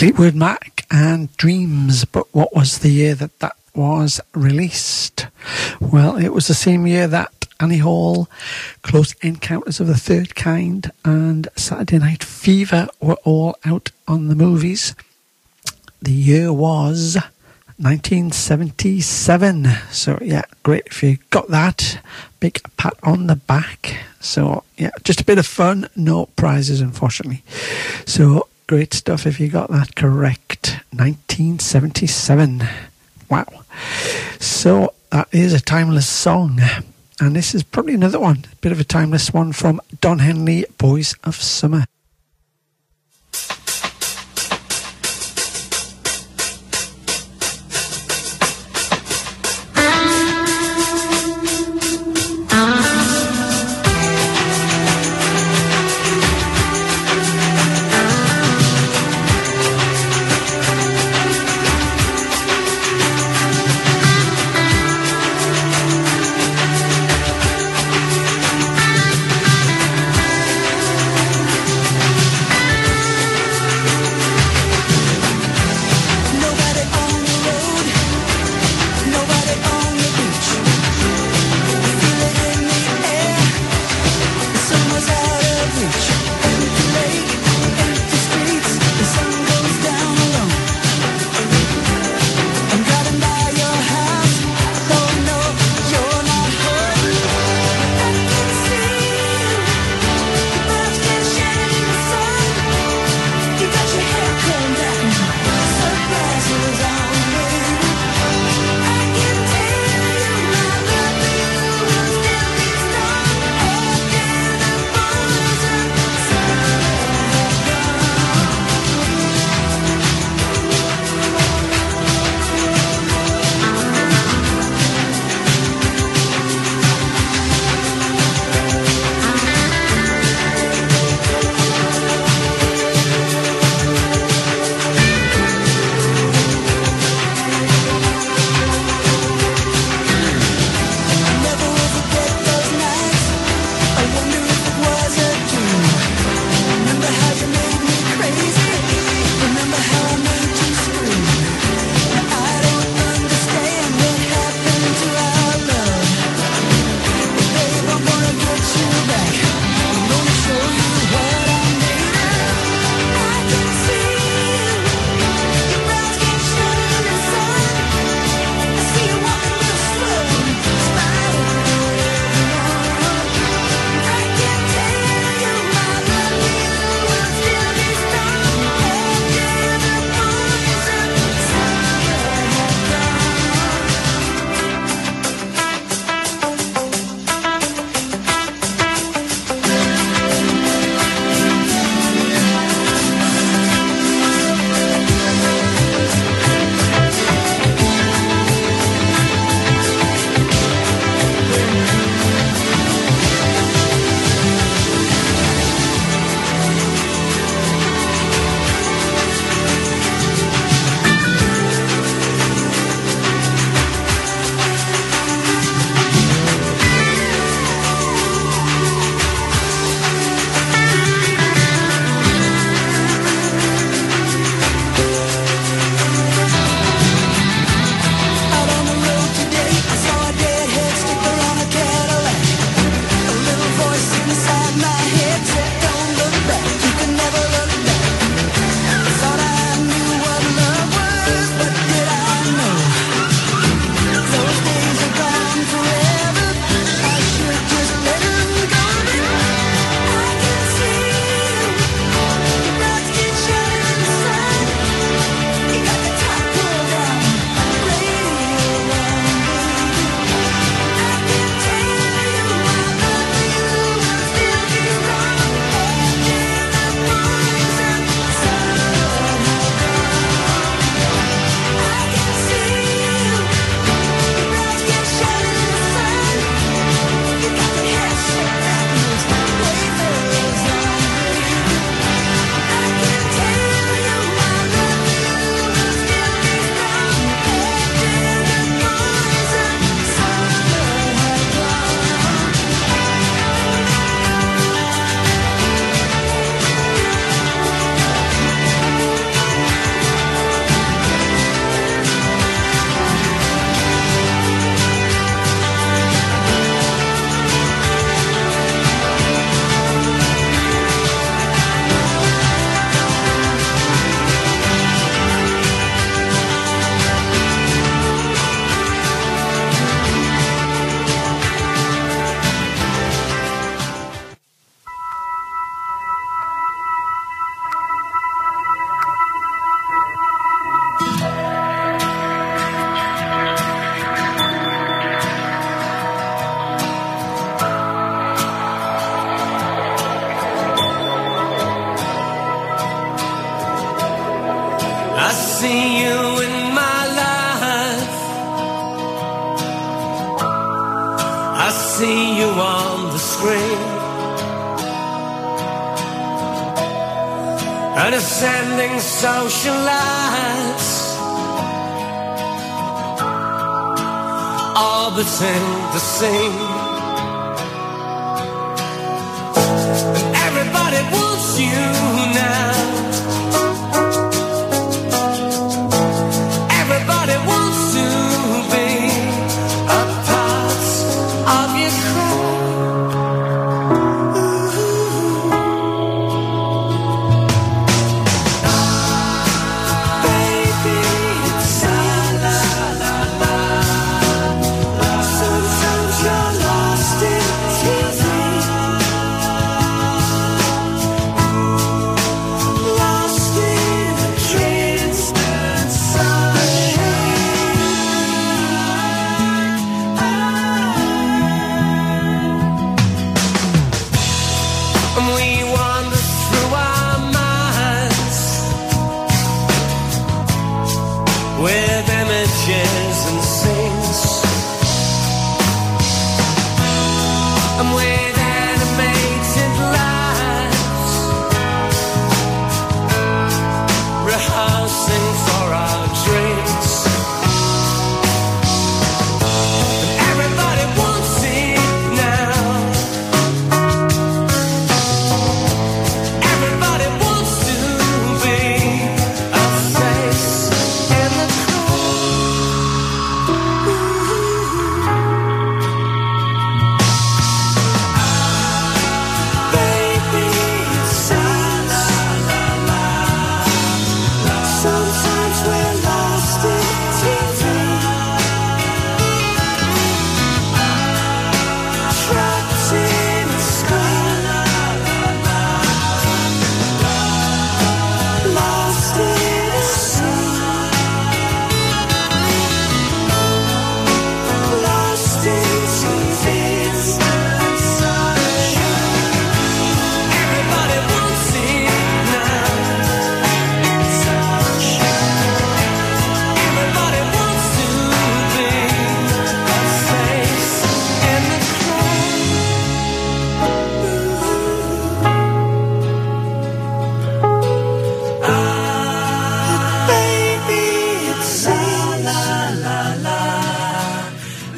Fleetwood Mac and Dreams, but what was the year that that was released? Well, it was the same year that Annie Hall, Close Encounters of the Third Kind and Saturday Night Fever were all out on the movies. The year was 1977. So yeah, great if you got that. Big pat on the back. So yeah, just a bit of fun, no prizes unfortunately. So great stuff if you got that correct. 1977. Wow. So that is a timeless song. And this is probably another one. A bit of a timeless one from Don Henley, Boys of Summer. see you on the screen. And ascending socialites, orbiting the scene. Everybody wants you now. Everybody wants to be a part of your crowd. Ooh. Baby, it's la la la la. Sometimes you're lost in TV. Lost in the dreams and sunshine. And we wander through our minds with images and scenes, and with animated lights, rehearsing for our dreams. Everybody wants it now. Everybody wants to be a face in the crowd. Baby, it's la la la la.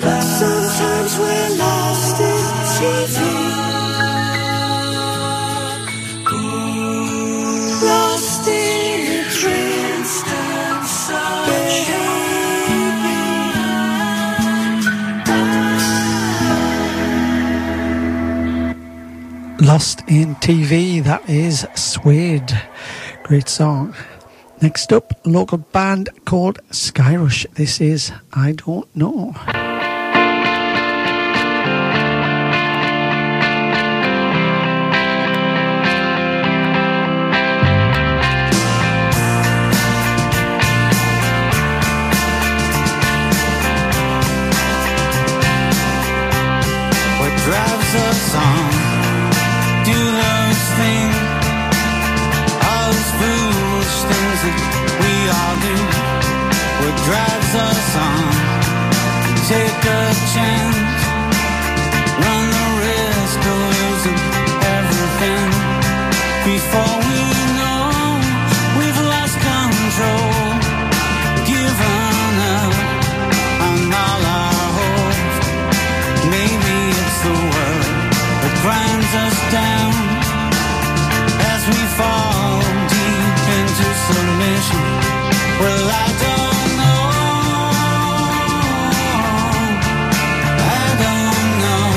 Sometimes we're lost in TV. Trapped in a screen. Lost in a sea. Lost in TV's sunshine. Everybody wants it now. Everybody wants to be a face in the crowd. Baby, it's la la la la. Sometimes we're lost in TV. Lost in your dreams and Lost in TV, that is Suede. Great song. Next up, local band called Skyrush. This is I Don't Know. What drives us on? Do those things, all those foolish things that we all do. What drives us on? Take a chance, run the risk of losing everything. Before we know, we've lost control, given up on all our hopes. Maybe it's the world that grinds us down as we fall deep into submission. Well, I don't know. I don't know.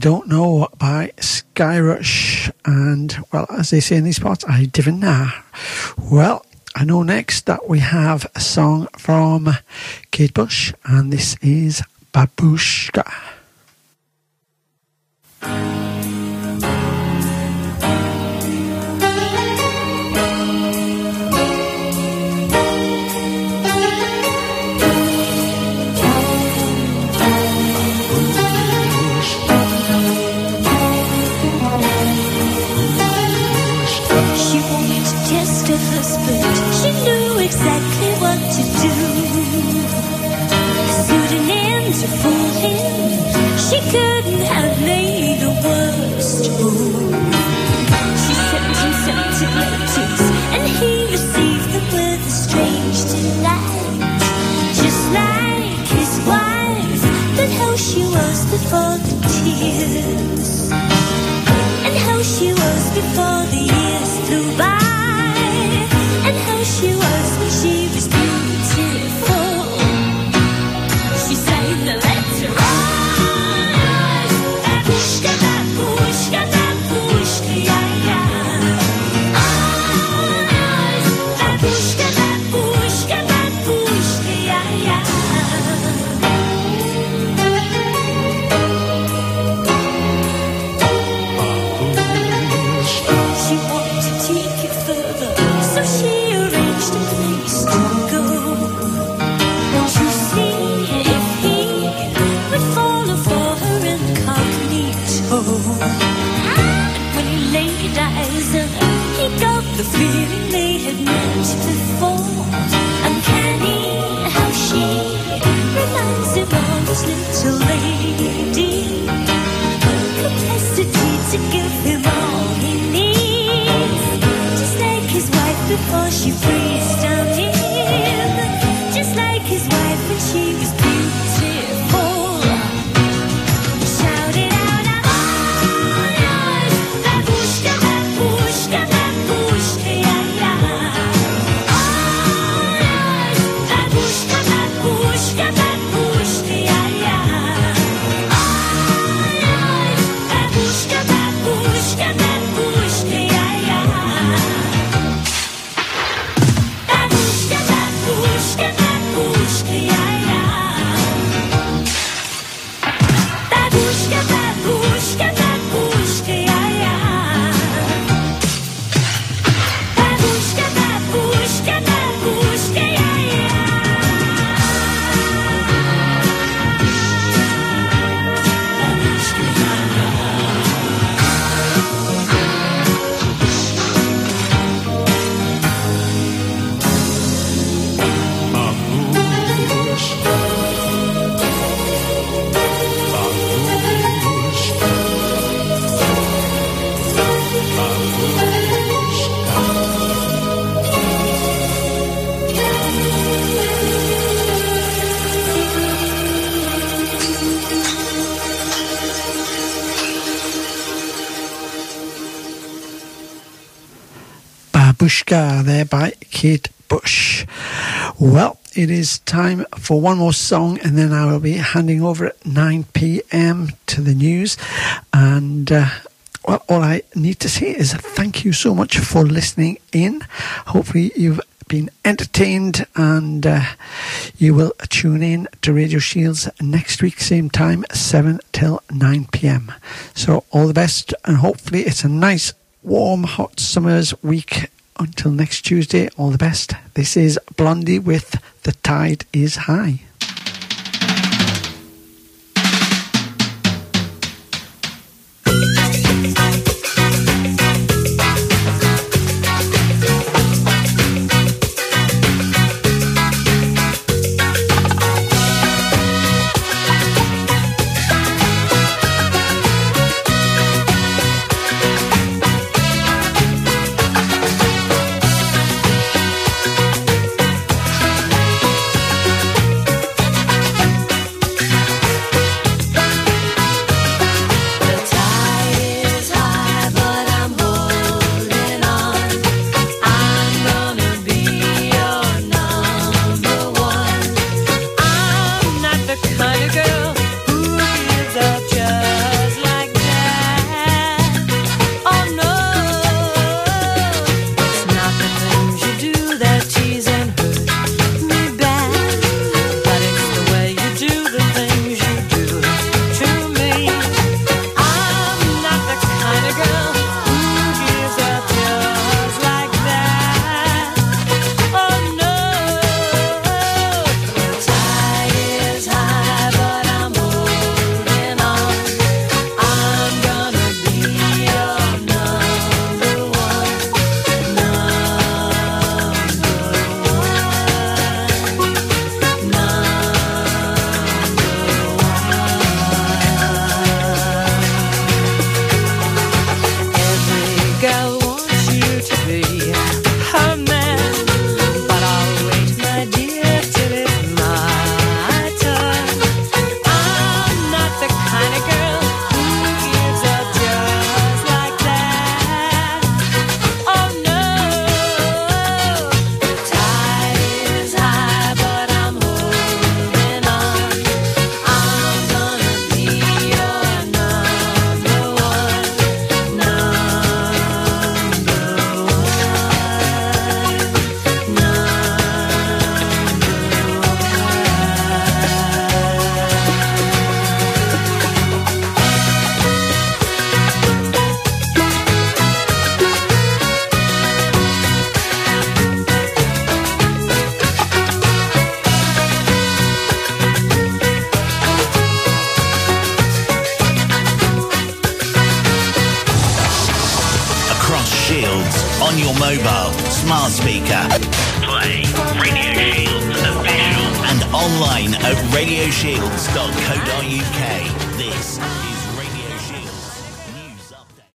Don't Know by Skyrush, and well, as they say in these parts, I didn't know. Well, I know next that we have a song from Kate Bush, and this is Babushka. Before the tears, and how she was before the years flew by, and how she was when she was beautiful. She sang the letter I, babushka, babushka, babushka, ya ya. I, babushka, babushka, babushka, ya ya. The feeling they had meant before, uncanny how she reminds him of this little lady. Capacity to give him all he needs, just like his wife before she breathed down him, just like his wife when she was beautiful. Shouted out, oh, babushka, babushka, babushka. Babushka there by Kate Bush. Well, it is time for one more song, and then I will be handing over at 9 p.m. to the news. And well, all I need to say is thank you so much for listening in. Hopefully you've been entertained, and you will tune in to Radio Shields next week, same time, 7 till 9 p.m. So all the best, and hopefully it's a nice warm hot summer's week. Until next Tuesday, all the best. This is Blondie with The Tide Is High. Shields on your mobile, smart speaker. Play Radio Shields official. And online at radioshields.co.uk. This is...